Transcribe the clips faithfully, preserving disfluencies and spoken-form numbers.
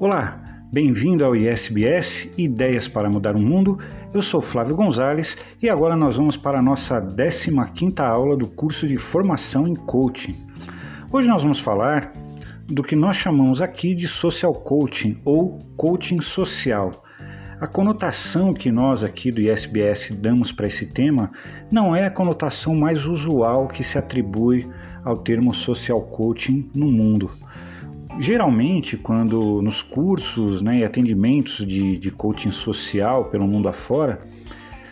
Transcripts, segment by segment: Olá, bem-vindo ao I S B S, Ideias para Mudar o Mundo. Eu sou Flávio Gonzalez e agora nós vamos para a nossa décima quinta aula do curso de formação em coaching. Hoje nós vamos falar do que nós chamamos aqui de social coaching ou coaching social. A conotação que nós aqui do I S B S damos para esse tema não é a conotação mais usual que se atribui ao termo social coaching no mundo. Geralmente, quando nos cursos, né, e atendimentos de, de coaching social pelo mundo afora,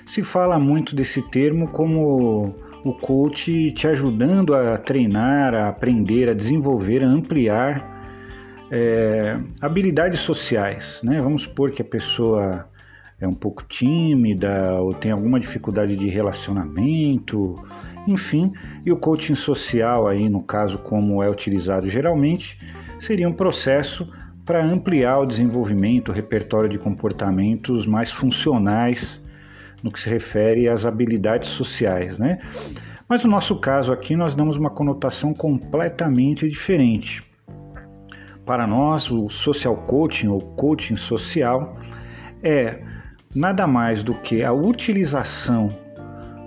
se fala muito desse termo como o coach te ajudando a treinar, a aprender, a desenvolver, a ampliar É, habilidades sociais, né? Vamos supor que a pessoa é um pouco tímida ou tem alguma dificuldade de relacionamento, enfim, e o coaching social aí, no caso, como é utilizado geralmente, seria um processo para ampliar o desenvolvimento, o repertório de comportamentos mais funcionais no que se refere às habilidades sociais, né? Mas no nosso caso aqui nós damos uma conotação completamente diferente. Para nós, o social coaching ou coaching social é nada mais do que a utilização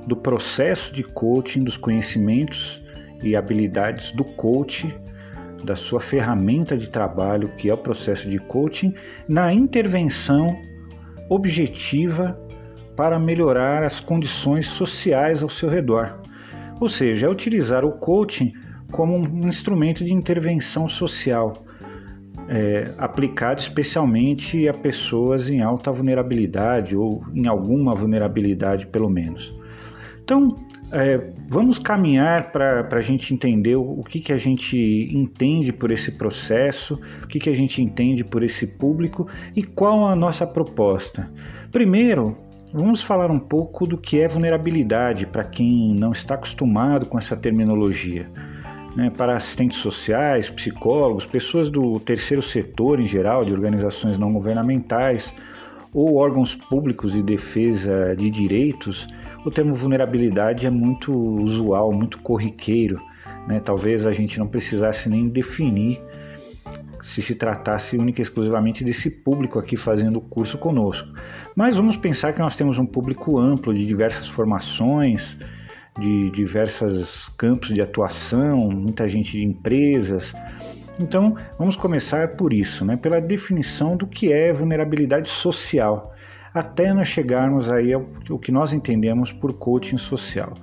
do processo de coaching, dos conhecimentos e habilidades do coach, da sua ferramenta de trabalho, que é o processo de coaching, na intervenção objetiva para melhorar as condições sociais ao seu redor. Ou seja, é utilizar o coaching como um instrumento de intervenção social, É, aplicado especialmente a pessoas em alta vulnerabilidade ou em alguma vulnerabilidade, pelo menos. Então, é, vamos caminhar para a gente entender o, o que, que a gente entende por esse processo, o que, que a gente entende por esse público e qual a nossa proposta. Primeiro, vamos falar um pouco do que é vulnerabilidade, para quem não está acostumado com essa terminologia. Para assistentes sociais, psicólogos, pessoas do terceiro setor em geral, de organizações não governamentais ou órgãos públicos de defesa de direitos, o termo vulnerabilidade é muito usual, muito corriqueiro, né? Talvez a gente não precisasse nem definir se se tratasse única e exclusivamente desse público aqui fazendo o curso conosco. Mas vamos pensar que nós temos um público amplo de diversas formações, de diversos campos de atuação, muita gente de empresas. Então, vamos começar por isso, né? Pela definição do que é vulnerabilidade social, até nós chegarmos aí ao, ao que nós entendemos por coaching social.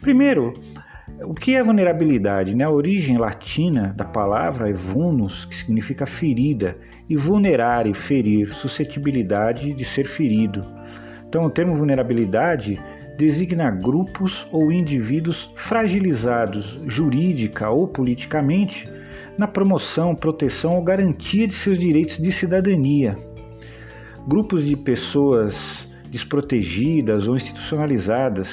Primeiro, o que é vulnerabilidade, né? A origem latina da palavra é vulnus, que significa ferida, e vulnerare, ferir, suscetibilidade de ser ferido. Então, o termo vulnerabilidade designa grupos ou indivíduos fragilizados jurídica ou politicamente na promoção, proteção ou garantia de seus direitos de cidadania. Grupos de pessoas desprotegidas ou institucionalizadas,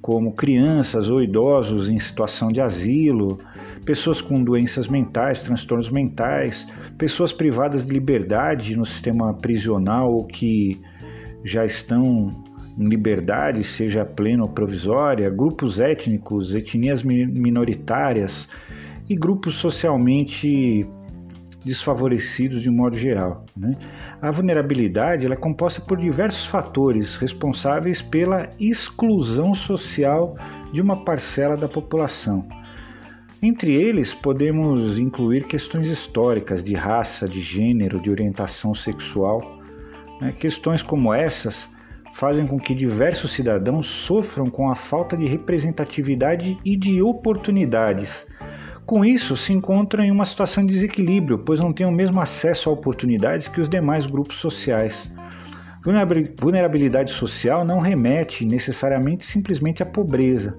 como crianças ou idosos em situação de asilo, pessoas com doenças mentais, transtornos mentais, pessoas privadas de liberdade no sistema prisional ou que já estão em liberdade, seja plena ou provisória, grupos étnicos, etnias minoritárias e grupos socialmente desfavorecidos de um modo geral, né? A vulnerabilidade ela é composta por diversos fatores responsáveis pela exclusão social de uma parcela da população. Entre eles, podemos incluir questões históricas de raça, de gênero, de orientação sexual, né? Questões como essas fazem com que diversos cidadãos sofram com a falta de representatividade e de oportunidades. Com isso, se encontram em uma situação de desequilíbrio, pois não têm o mesmo acesso a oportunidades que os demais grupos sociais. Vulnerabilidade social não remete necessariamente simplesmente à pobreza.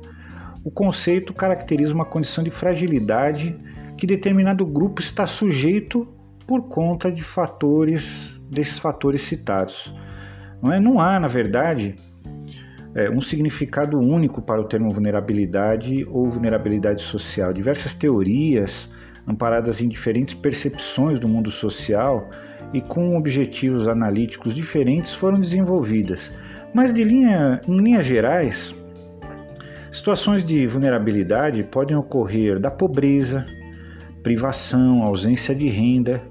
O conceito caracteriza uma condição de fragilidade que determinado grupo está sujeito por conta de fatores, desses fatores citados. Não há, na verdade, um significado único para o termo vulnerabilidade ou vulnerabilidade social. Diversas teorias, amparadas em diferentes percepções do mundo social e com objetivos analíticos diferentes, foram desenvolvidas. Mas, de linha, em linhas gerais, situações de vulnerabilidade podem ocorrer da pobreza, privação, ausência de renda,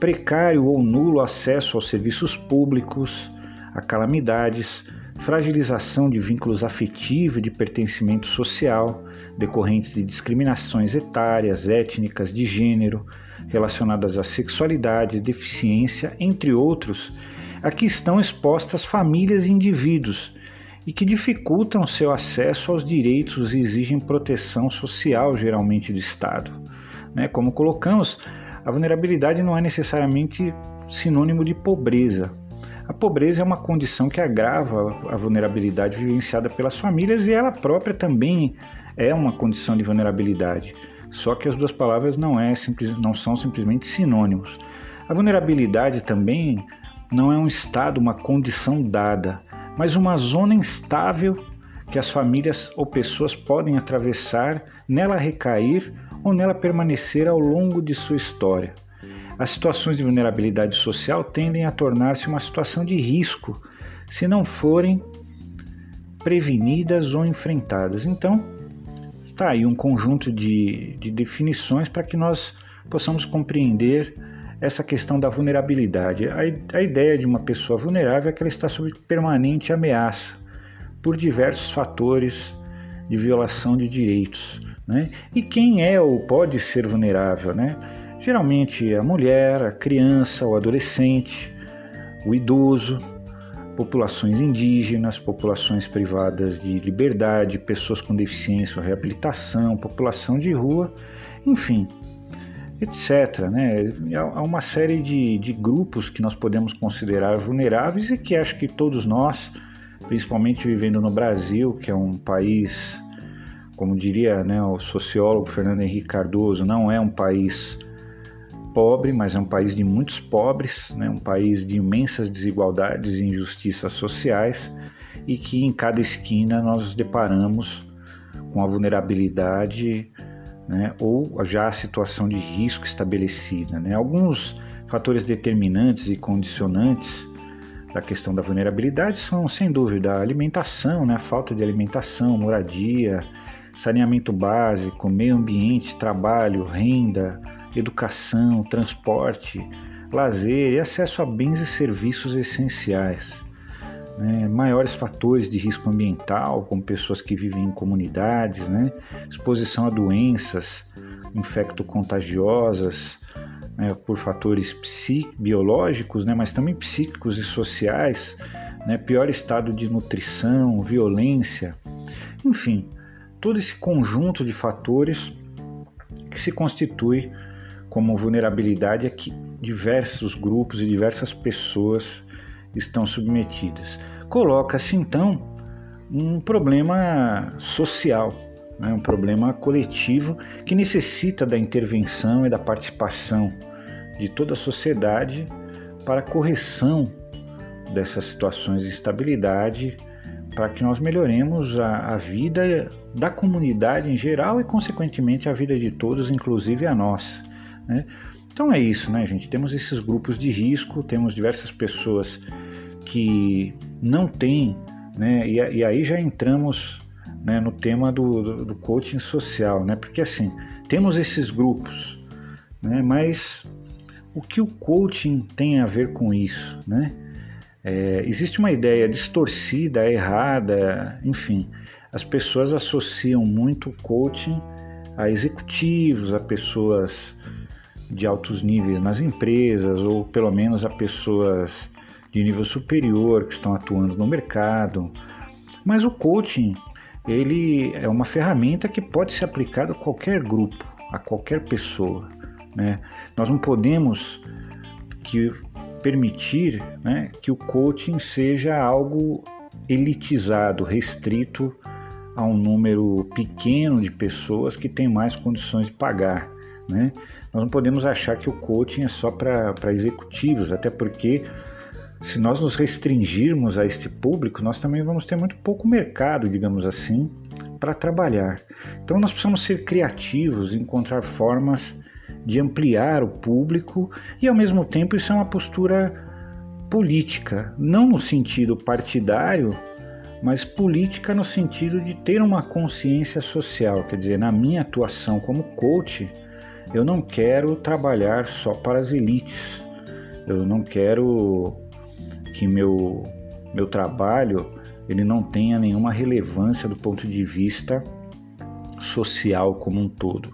precário ou nulo acesso aos serviços públicos, a calamidades, fragilização de vínculos afetivo e de pertencimento social, decorrentes de discriminações etárias, étnicas, de gênero, relacionadas à sexualidade, deficiência, entre outros, a que estão expostas famílias e indivíduos, e que dificultam seu acesso aos direitos e exigem proteção social, geralmente do Estado. Como colocamos, a vulnerabilidade não é necessariamente sinônimo de pobreza. A pobreza é uma condição que agrava a vulnerabilidade vivenciada pelas famílias, e ela própria também é uma condição de vulnerabilidade. Só que as duas palavras não, é, não são simplesmente sinônimos. A vulnerabilidade também não é um estado, uma condição dada, mas uma zona instável que as famílias ou pessoas podem atravessar, nela recair ou nela permanecer ao longo de sua história. As situações de vulnerabilidade social tendem a tornar-se uma situação de risco se não forem prevenidas ou enfrentadas. Então, está aí um conjunto de, de definições para que nós possamos compreender essa questão da vulnerabilidade. A, a ideia de uma pessoa vulnerável é que ela está sob permanente ameaça por diversos fatores de violação de direitos, né? E quem é ou pode ser vulnerável, né? Geralmente a mulher, a criança, o adolescente, o idoso, populações indígenas, populações privadas de liberdade, pessoas com deficiência ou reabilitação, população de rua, enfim, etcétera. Né? Há uma série de, de grupos que nós podemos considerar vulneráveis e que acho que todos nós, principalmente vivendo no Brasil, que é um país, como diria, né, o sociólogo Fernando Henrique Cardoso, não é um país pobre, mas é um país de muitos pobres, né? Um país de imensas desigualdades e injustiças sociais, e que em cada esquina nós nos deparamos com a vulnerabilidade, né, ou já a situação de risco estabelecida, né? Alguns fatores determinantes e condicionantes da questão da vulnerabilidade são, sem dúvida, a alimentação, né, a falta de alimentação, moradia, saneamento básico, meio ambiente, trabalho, renda, educação, transporte, lazer e acesso a bens e serviços essenciais, né? Maiores fatores de risco ambiental, como pessoas que vivem em comunidades, né? Exposição a doenças infectocontagiosas, né? Por fatores biológicos, né? Mas também psíquicos e sociais, né? Pior estado de nutrição, violência, enfim, todo esse conjunto de fatores que se constitui como vulnerabilidade a que diversos grupos e diversas pessoas estão submetidas. Coloca-se, então, um problema social, né? Um problema coletivo que necessita da intervenção e da participação de toda a sociedade para a correção dessas situações de instabilidade, para que nós melhoremos a, a vida da comunidade em geral e, consequentemente, a vida de todos, inclusive a nossa, né? Então é isso, né, gente? Temos esses grupos de risco, temos diversas pessoas que não têm, né? E, e aí já entramos, né, no tema do, do, do coaching social, né? Porque, assim, temos esses grupos, né? Mas o que o coaching tem a ver com isso, né? É, existe uma ideia distorcida, errada, enfim, as pessoas associam muito o coaching a executivos, a pessoas de altos níveis nas empresas, ou pelo menos a pessoas de nível superior que estão atuando no mercado, mas o coaching, ele é uma ferramenta que pode ser aplicada a qualquer grupo, a qualquer pessoa, né? Nós não podemos que permitir, né, que o coaching seja algo elitizado, restrito a um número pequeno de pessoas que têm mais condições de pagar, né? Nós não podemos achar que o coaching é só para executivos, até porque se nós nos restringirmos a este público, nós também vamos ter muito pouco mercado, digamos assim, para trabalhar. Então nós precisamos ser criativos, encontrar formas de ampliar o público e, ao mesmo tempo, isso é uma postura política, não no sentido partidário, mas política no sentido de ter uma consciência social. Quer dizer, na minha atuação como coach, eu não quero trabalhar só para as elites, Eu não quero que meu, meu trabalho ele não tenha nenhuma relevância do ponto de vista social como um todo.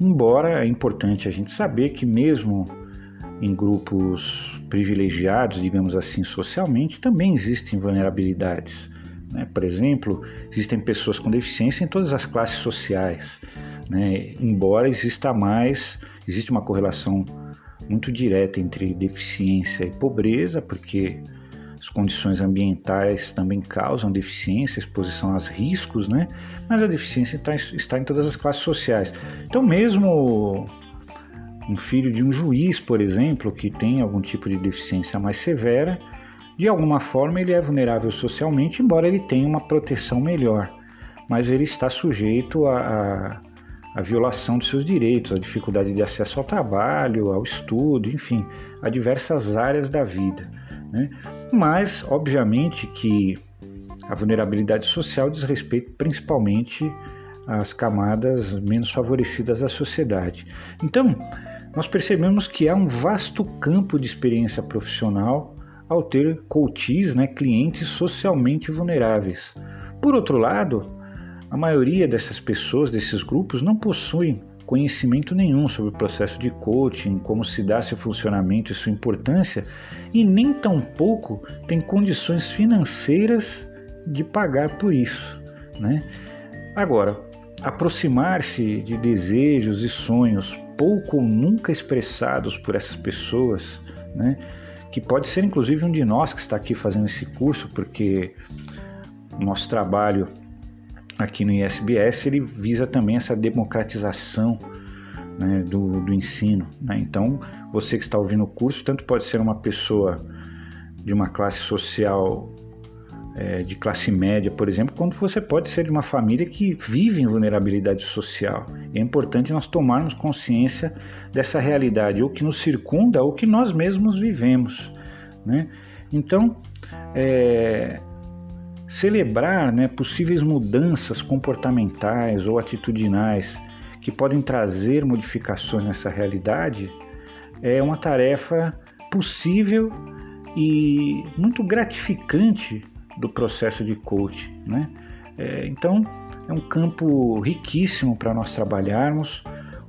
Embora é importante a gente saber que mesmo em grupos privilegiados, digamos assim, socialmente, também existem vulnerabilidades, né? Por exemplo, existem pessoas com deficiência em todas as classes sociais, né? Embora exista mais, existe uma correlação muito direta entre deficiência e pobreza, porque as condições ambientais também causam deficiência, exposição aos riscos, né? Mas a deficiência está em todas as classes sociais. Então, mesmo um filho de um juiz, por exemplo, que tem algum tipo de deficiência mais severa, de alguma forma ele é vulnerável socialmente, embora ele tenha uma proteção melhor, mas ele está sujeito a, a, a violação dos seus direitos, a dificuldade de acesso ao trabalho, ao estudo, enfim, a diversas áreas da vida, né? Mas, obviamente, que a vulnerabilidade social diz respeito principalmente às camadas menos favorecidas da sociedade. Então, nós percebemos que há um vasto campo de experiência profissional ao ter coaches, né, clientes socialmente vulneráveis. Por outro lado, a maioria dessas pessoas, desses grupos, não possuem conhecimento nenhum sobre o processo de coaching, como se dá seu funcionamento e sua importância, e nem tampouco tem condições financeiras de pagar por isso, né? Agora, aproximar-se de desejos e sonhos pouco ou nunca expressados por essas pessoas, né, que pode ser inclusive um de nós que está aqui fazendo esse curso, porque o nosso trabalho aqui no I S B S, ele visa também essa democratização, né, do, do ensino, né? Então, você que está ouvindo o curso, tanto pode ser uma pessoa de uma classe social, é, de classe média, por exemplo, quanto você pode ser de uma família que vive em vulnerabilidade social. E é importante nós tomarmos consciência dessa realidade, ou que nos circunda, ou que nós mesmos vivemos, né? Então, é... celebrar, né, possíveis mudanças comportamentais ou atitudinais que podem trazer modificações nessa realidade é uma tarefa possível e muito gratificante do processo de coaching, né? É, então, é um campo riquíssimo para nós trabalharmos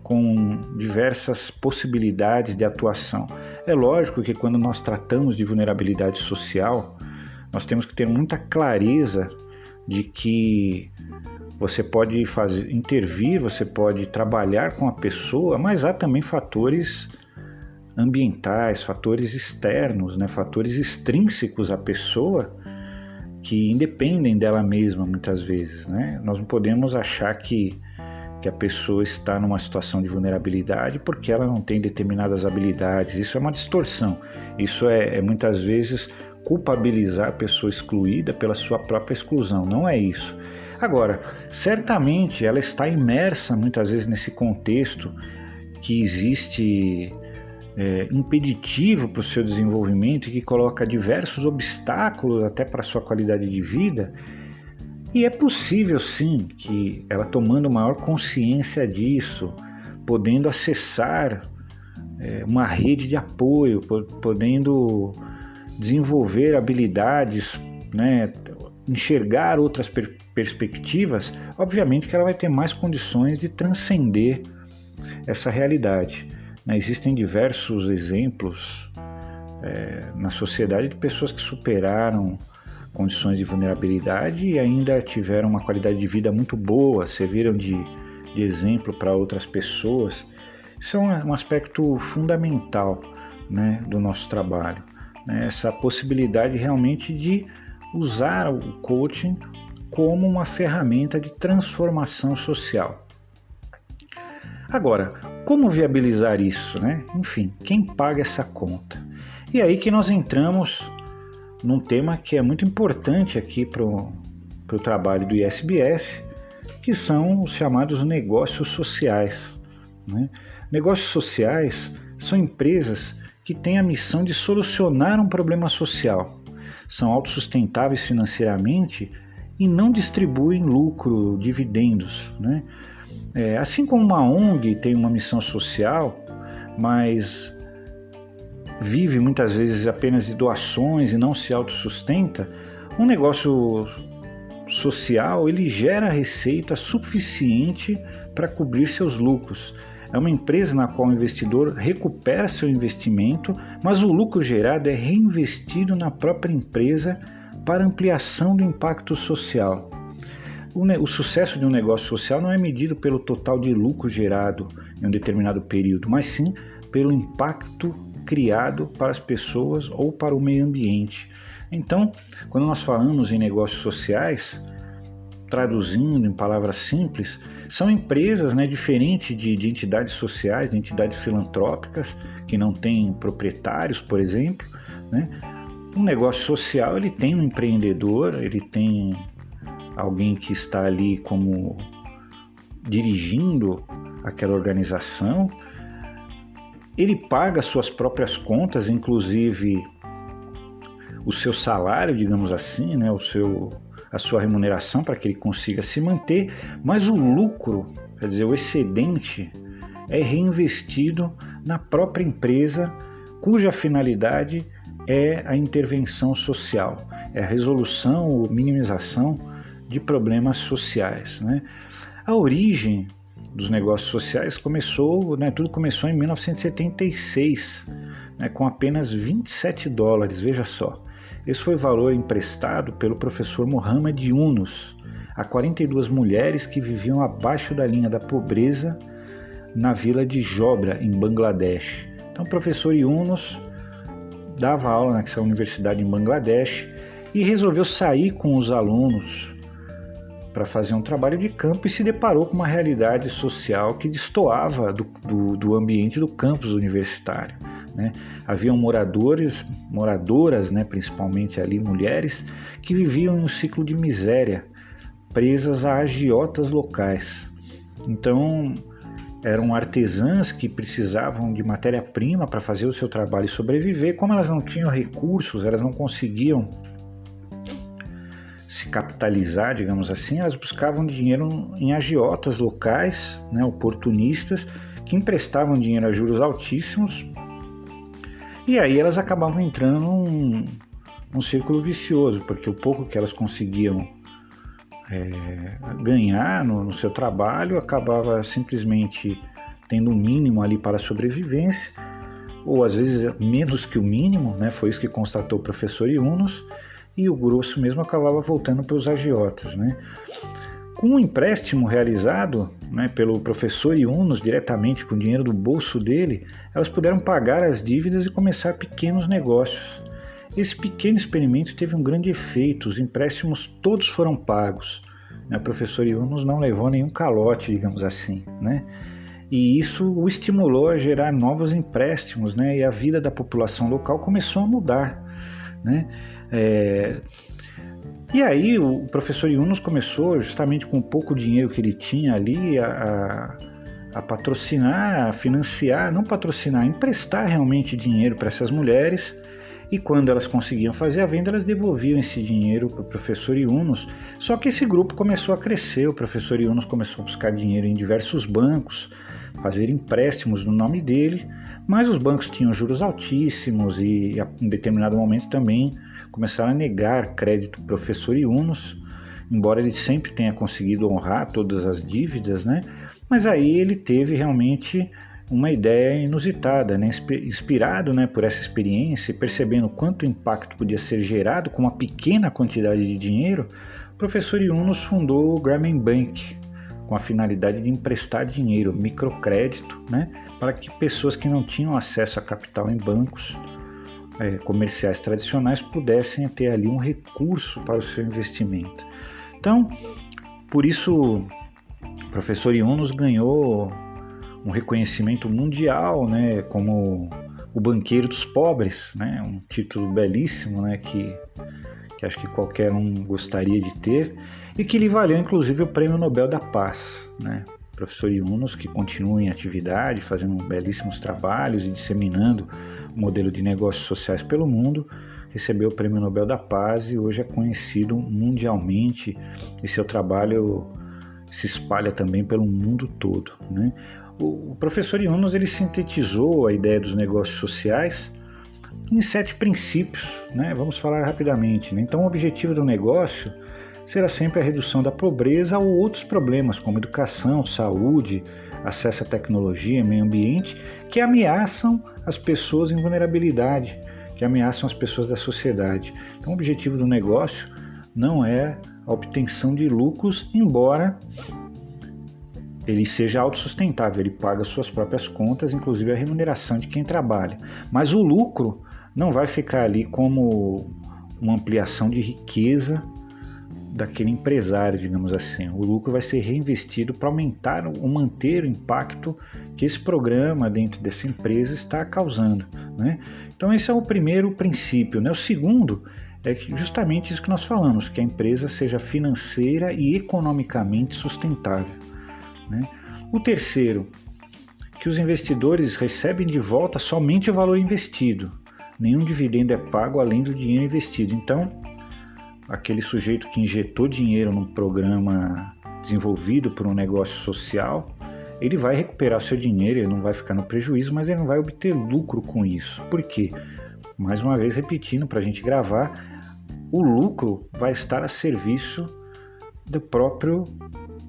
com diversas possibilidades de atuação. É lógico que quando nós tratamos de vulnerabilidade social, nós temos que ter muita clareza de que você pode fazer, intervir, você pode trabalhar com a pessoa, mas há também fatores ambientais, fatores externos, né, fatores extrínsecos à pessoa que independem dela mesma muitas vezes, né? Nós não podemos achar que, que a pessoa está numa situação de vulnerabilidade porque ela não tem determinadas habilidades. Isso é uma distorção, isso é, é muitas vezes culpabilizar a pessoa excluída pela sua própria exclusão, não é isso. Agora, certamente ela está imersa muitas vezes nesse contexto que existe é, impeditivo para o seu desenvolvimento e que coloca diversos obstáculos até para a sua qualidade de vida, e é possível sim que ela, tomando maior consciência disso, podendo acessar é, uma rede de apoio, podendo desenvolver habilidades, né, enxergar outras per- perspectivas, obviamente que ela vai ter mais condições de transcender essa realidade, né? Existem diversos exemplos é, na sociedade de pessoas que superaram condições de vulnerabilidade e ainda tiveram uma qualidade de vida muito boa, serviram de, de exemplo para outras pessoas. Isso é um, um aspecto fundamental, né, do nosso trabalho. Essa possibilidade realmente de usar o coaching como uma ferramenta de transformação social. Agora, como viabilizar isso, né? Enfim, quem paga essa conta? E aí que nós entramos num tema que é muito importante aqui para o trabalho do I S B S, que são os chamados negócios sociais, né? Negócios sociais são empresas que tem a missão de solucionar um problema social. São autossustentáveis financeiramente e não distribuem lucro, dividendos, né? É, assim como uma O N G tem uma missão social, mas vive muitas vezes apenas de doações e não se autossustenta, um negócio social ele gera receita suficiente para cobrir seus lucros. É uma empresa na qual o investidor recupera seu investimento, mas o lucro gerado é reinvestido na própria empresa para ampliação do impacto social. O, ne- o sucesso de um negócio social não é medido pelo total de lucro gerado em um determinado período, mas sim pelo impacto criado para as pessoas ou para o meio ambiente. Então, quando nós falamos em negócios sociais, traduzindo em palavras simples, são empresas, né, diferente de, de entidades sociais, de entidades filantrópicas, que não têm proprietários, por exemplo, né? Um negócio social, ele tem um empreendedor, ele tem alguém que está ali como dirigindo aquela organização, ele paga suas próprias contas, inclusive o seu salário, digamos assim, né, o seu... a sua remuneração para que ele consiga se manter, mas o lucro, quer dizer, o excedente, é reinvestido na própria empresa, cuja finalidade é a intervenção social, é a resolução ou minimização de problemas sociais, né? A origem dos negócios sociais começou, né, tudo começou em mil novecentos e setenta e seis, né, com apenas vinte e sete dólares, veja só. Esse foi valor emprestado pelo professor Mohammad Yunus a quarenta e duas mulheres que viviam abaixo da linha da pobreza na vila de Jobra, em Bangladesh. Então o professor Yunus dava aula nessa universidade em Bangladesh e resolveu sair com os alunos para fazer um trabalho de campo e se deparou com uma realidade social que destoava do, do, do ambiente do campus universitário, né? Haviam moradores, moradoras, né, principalmente ali mulheres, que viviam em um ciclo de miséria, presas a agiotas locais. Então eram artesãs que precisavam de matéria-prima para fazer o seu trabalho e sobreviver. Como elas não tinham recursos, elas não conseguiam se capitalizar, digamos assim, elas buscavam dinheiro em agiotas locais, né, oportunistas, que emprestavam dinheiro a juros altíssimos, e aí elas acabavam entrando num, num círculo vicioso, porque o pouco que elas conseguiam é, ganhar no, no seu trabalho acabava simplesmente tendo um mínimo ali para a sobrevivência, ou às vezes menos que o mínimo, né, foi isso que constatou o professor Yunus, e o grosso mesmo acabava voltando para os agiotas, né? Com um empréstimo realizado, né, pelo professor Yunus, diretamente com o dinheiro do bolso dele, elas puderam pagar as dívidas e começar pequenos negócios. Esse pequeno experimento teve um grande efeito, os empréstimos todos foram pagos. O professor Yunus não levou nenhum calote, digamos assim, né? E isso o estimulou a gerar novos empréstimos, né? E a vida da população local começou a mudar, né? É... E aí o professor Yunus começou, justamente com o pouco dinheiro que ele tinha ali, a, a, a patrocinar, a financiar, não patrocinar, emprestar realmente dinheiro para essas mulheres, e quando elas conseguiam fazer a venda, elas devolviam esse dinheiro para o professor Yunus. Só que esse grupo começou a crescer, o professor Yunus começou a buscar dinheiro em diversos bancos, fazer empréstimos no nome dele, mas os bancos tinham juros altíssimos e em determinado momento também começaram a negar crédito ao professor Yunus, embora ele sempre tenha conseguido honrar todas as dívidas, né? Mas aí ele teve realmente uma ideia inusitada, né? Inspirado, né, por essa experiência e percebendo quanto impacto podia ser gerado com uma pequena quantidade de dinheiro, o professor Yunus fundou o Grameen Bank, com a finalidade de emprestar dinheiro, microcrédito, né, para que pessoas que não tinham acesso a capital em bancos é, comerciais tradicionais pudessem ter ali um recurso para o seu investimento. Então, por isso, o professor Yunus ganhou um reconhecimento mundial, né, como o banqueiro dos pobres, né, um título belíssimo, né, que... que acho que qualquer um gostaria de ter, e que lhe valeu, inclusive, o Prêmio Nobel da Paz, né? O professor Yunus, que continua em atividade, fazendo belíssimos trabalhos e disseminando o modelo de negócios sociais pelo mundo, recebeu o Prêmio Nobel da Paz e hoje é conhecido mundialmente, e seu trabalho se espalha também pelo mundo todo, né? O professor Yunus, ele sintetizou a ideia dos negócios sociais em sete princípios, né? Vamos falar rapidamente, né? Então, o objetivo do negócio será sempre a redução da pobreza ou outros problemas, como educação, saúde, acesso à tecnologia, meio ambiente, que ameaçam as pessoas em vulnerabilidade, que ameaçam as pessoas da sociedade. Então, o objetivo do negócio não é a obtenção de lucros, embora ele seja autossustentável, ele paga suas próprias contas, inclusive a remuneração de quem trabalha. Mas o lucro não vai ficar ali como uma ampliação de riqueza daquele empresário, digamos assim. O lucro vai ser reinvestido para aumentar ou manter o impacto que esse programa dentro dessa empresa está causando, né? Então esse é o primeiro princípio, né? O segundo é justamente isso que nós falamos, que a empresa seja financeira e economicamente sustentável, né? O terceiro, que os investidores recebem de volta somente o valor investido. Nenhum dividendo é pago além do dinheiro investido. Então, aquele sujeito que injetou dinheiro num programa desenvolvido por um negócio social, ele vai recuperar seu dinheiro, ele não vai ficar no prejuízo, mas ele não vai obter lucro com isso. Por quê? Mais uma vez repetindo para a gente gravar, o lucro vai estar a serviço do próprio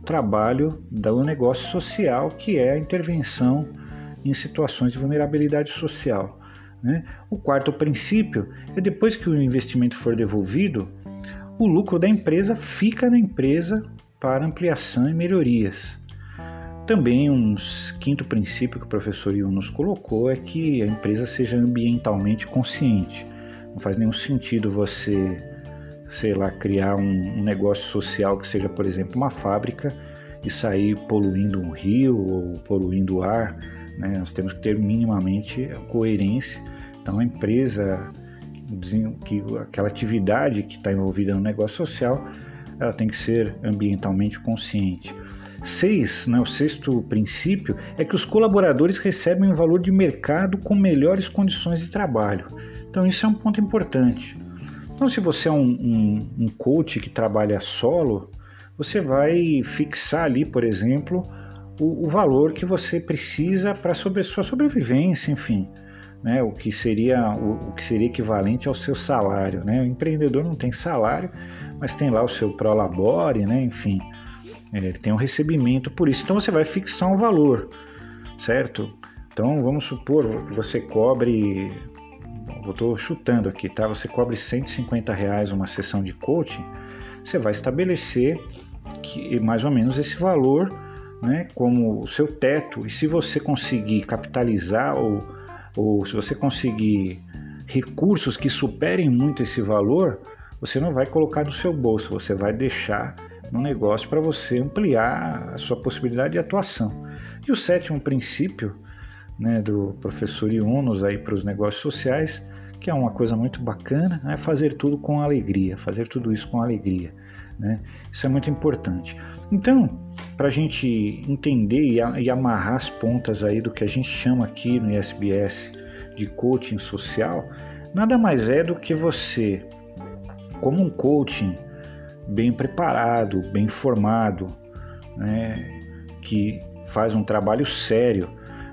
trabalho do negócio social, que é a intervenção em situações de vulnerabilidade social, né? O quarto princípio é, depois que o investimento for devolvido, o lucro da empresa fica na empresa para ampliação e melhorias. Também um quinto princípio que o professor Yunus colocou é que a empresa seja ambientalmente consciente. Não faz nenhum sentido você, sei lá, criar um negócio social que seja, por exemplo, uma fábrica e sair poluindo um rio ou poluindo o ar, né? Nós temos que ter minimamente coerência. Então a empresa, que aquela atividade que está envolvida no negócio social, ela tem que ser ambientalmente consciente. Seis, né, o sexto princípio é que os colaboradores recebem um valor de mercado com melhores condições de trabalho. Então isso é um ponto importante. Então, se você é um, um, um coach que trabalha solo, você vai fixar ali, por exemplo, o, o valor que você precisa para sobre sua sobrevivência, enfim, né, o que seria o, o que seria equivalente ao seu salário, né? O empreendedor não tem salário, mas tem lá o seu prolabore, né? Enfim, ele tem um recebimento por isso. Então você vai fixar um valor, certo? Então vamos supor, você cobre, eu estou chutando aqui, tá? Você cobre cento e cinquenta reais uma sessão de coaching, você vai estabelecer que mais ou menos esse valor, né, como o seu teto, e se você conseguir capitalizar ou ou se você conseguir recursos que superem muito esse valor, você não vai colocar no seu bolso, você vai deixar no negócio para você ampliar a sua possibilidade de atuação. E o sétimo princípio, né, do professor Yunus aí para os negócios sociais, que é uma coisa muito bacana, é fazer tudo com alegria, fazer tudo isso com alegria, né? Isso é muito importante. Então, para a gente entender e, a, e amarrar as pontas aí do que a gente chama aqui no I S B S de coaching social, nada mais é do que você, como um coaching bem preparado, bem formado, né, que faz um trabalho sério,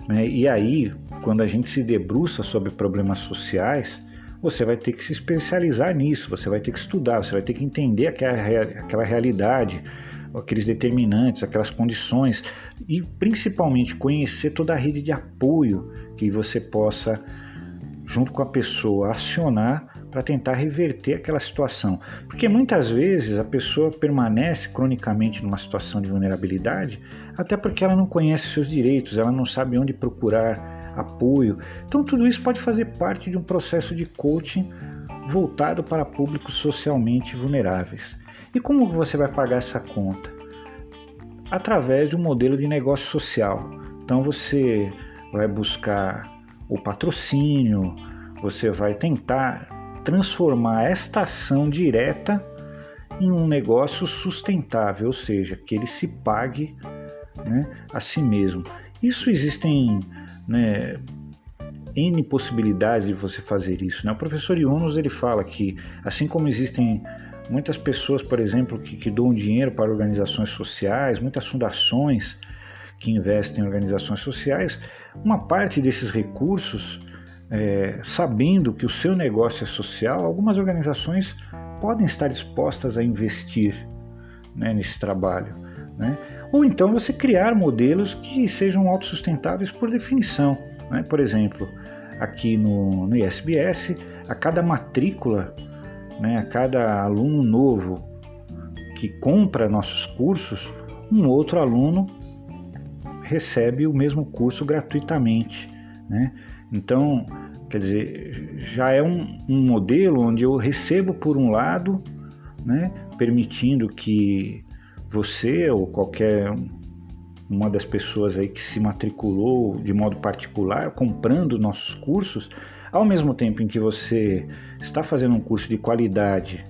né, e aí, quando a gente se debruça sobre problemas sociais, você vai ter que se especializar nisso, você vai ter que estudar, você vai ter que entender aquela, aquela realidade, aqueles determinantes, aquelas condições, e principalmente conhecer toda a rede de apoio que você possa, junto com a pessoa, acionar para tentar reverter aquela situação. Porque muitas vezes a pessoa permanece cronicamente numa situação de vulnerabilidade, até porque ela não conhece seus direitos, ela não sabe onde procurar apoio. Então tudo isso pode fazer parte de um processo de coaching voltado para públicos socialmente vulneráveis. E como você vai pagar essa conta? Através de um modelo de negócio social. Então você vai buscar o patrocínio, você vai tentar transformar esta ação direta em um negócio sustentável, ou seja, que ele se pague, né, a si mesmo. Isso existem, né, N possibilidades de você fazer isso, né? O professor Yunus, ele fala que, assim como existem muitas pessoas, por exemplo, que, que doam dinheiro para organizações sociais, muitas fundações que investem em organizações sociais, uma parte desses recursos é, sabendo que o seu negócio é social, algumas organizações podem estar dispostas a investir, né, nesse trabalho, né? Ou então você criar modelos que sejam autossustentáveis por definição, né? Por exemplo, aqui no, no I S B S, a cada matrícula, né, a cada aluno novo que compra nossos cursos, um outro aluno recebe o mesmo curso gratuitamente, né? Então, quer dizer, já é um, um modelo onde eu recebo por um lado, né, permitindo que você ou qualquer uma das pessoas aí que se matriculou de modo particular, comprando nossos cursos, ao mesmo tempo em que você está fazendo um curso de qualidade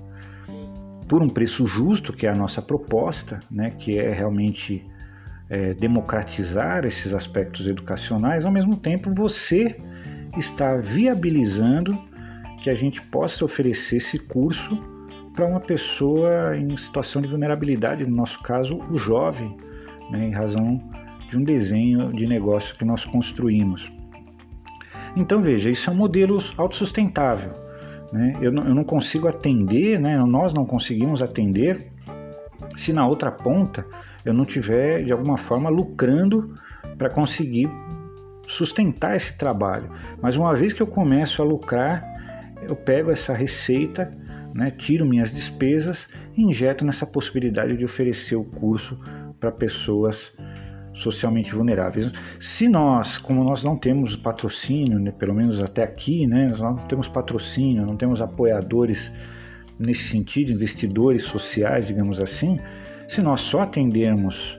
por um preço justo, que é a nossa proposta, né, que é realmente é, democratizar esses aspectos educacionais, ao mesmo tempo você está viabilizando que a gente possa oferecer esse curso para uma pessoa em situação de vulnerabilidade, no nosso caso, o jovem, né, em razão de um desenho de negócio que nós construímos. Então, veja, isso é um modelo autossustentável, né? Eu não, eu não consigo atender, né? Nós não conseguimos atender se na outra ponta eu não tiver, de alguma forma, lucrando para conseguir sustentar esse trabalho. Mas uma vez que eu começo a lucrar, eu pego essa receita, né, tiro minhas despesas e injeto nessa possibilidade de oferecer o curso para pessoas socialmente vulneráveis. Se nós, como nós não temos patrocínio, né, pelo menos até aqui, né, nós não temos patrocínio, não temos apoiadores nesse sentido, investidores sociais, digamos assim, se nós só atendermos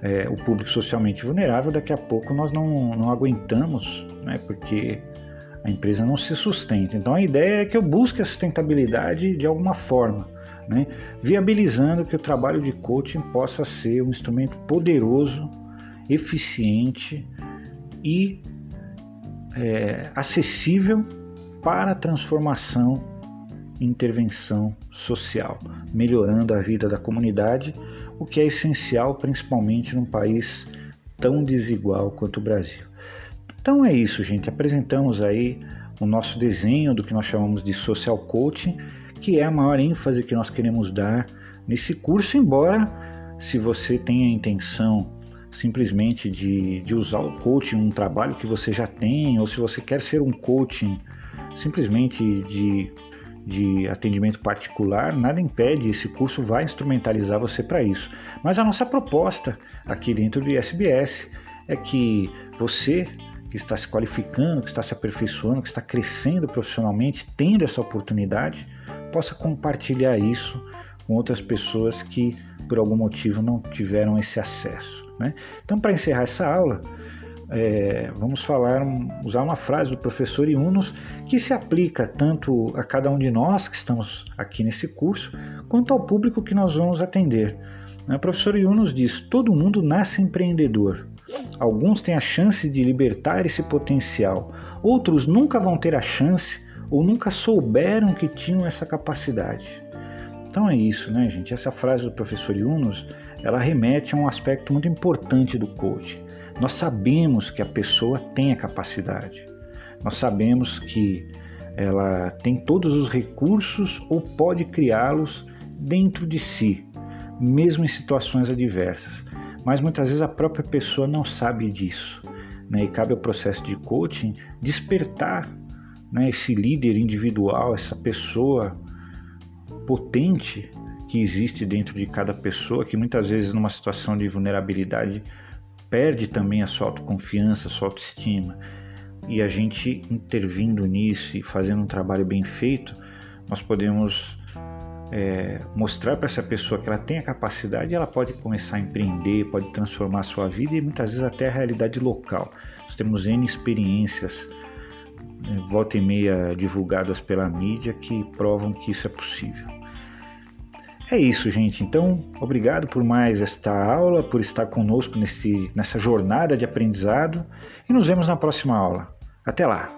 é, o público socialmente vulnerável, daqui a pouco nós não, não aguentamos, né, porque a empresa não se sustenta. Então a ideia é que eu busque a sustentabilidade de alguma forma, né, viabilizando que o trabalho de coaching possa ser um instrumento poderoso, eficiente e é, acessível para a transformação e intervenção social, melhorando a vida da comunidade, o que é essencial principalmente num país tão desigual quanto o Brasil. Então é isso, gente, apresentamos aí o nosso desenho do que nós chamamos de Social Coaching, que é a maior ênfase que nós queremos dar nesse curso, embora se você tenha a intenção simplesmente de, de usar o coaching, um trabalho que você já tem, ou se você quer ser um coaching simplesmente de, de atendimento particular, nada impede, esse curso vai instrumentalizar você para isso. Mas a nossa proposta aqui dentro do I S B S é que você que está se qualificando, que está se aperfeiçoando, que está crescendo profissionalmente, tendo essa oportunidade, possa compartilhar isso com outras pessoas que por algum motivo não tiveram esse acesso, né? Então, para encerrar essa aula, é, vamos falar, usar uma frase do professor Yunus que se aplica tanto a cada um de nós que estamos aqui nesse curso, quanto ao público que nós vamos atender. O professor Yunus diz: todo mundo nasce empreendedor. Alguns têm a chance de libertar esse potencial, outros nunca vão ter a chance ou nunca souberam que tinham essa capacidade. Então é isso, né, gente? Essa frase do professor Yunus, ela remete a um aspecto muito importante do coaching. Nós sabemos que a pessoa tem a capacidade, nós sabemos que ela tem todos os recursos ou pode criá-los dentro de si, mesmo em situações adversas. Mas muitas vezes a própria pessoa não sabe disso, né? E cabe ao processo de coaching despertar, né, esse líder individual, essa pessoa potente que existe dentro de cada pessoa, que muitas vezes numa situação de vulnerabilidade perde também a sua autoconfiança, a sua autoestima. E a gente intervindo nisso e fazendo um trabalho bem feito, nós podemos É, mostrar para essa pessoa que ela tem a capacidade, ela pode começar a empreender, pode transformar a sua vida e muitas vezes até a realidade local. Nós temos N experiências, volta e meia divulgadas pela mídia, que provam que isso é possível. É isso, gente. Então, obrigado por mais esta aula, por estar conosco nesse, nessa jornada de aprendizado, e nos vemos na próxima aula. Até lá!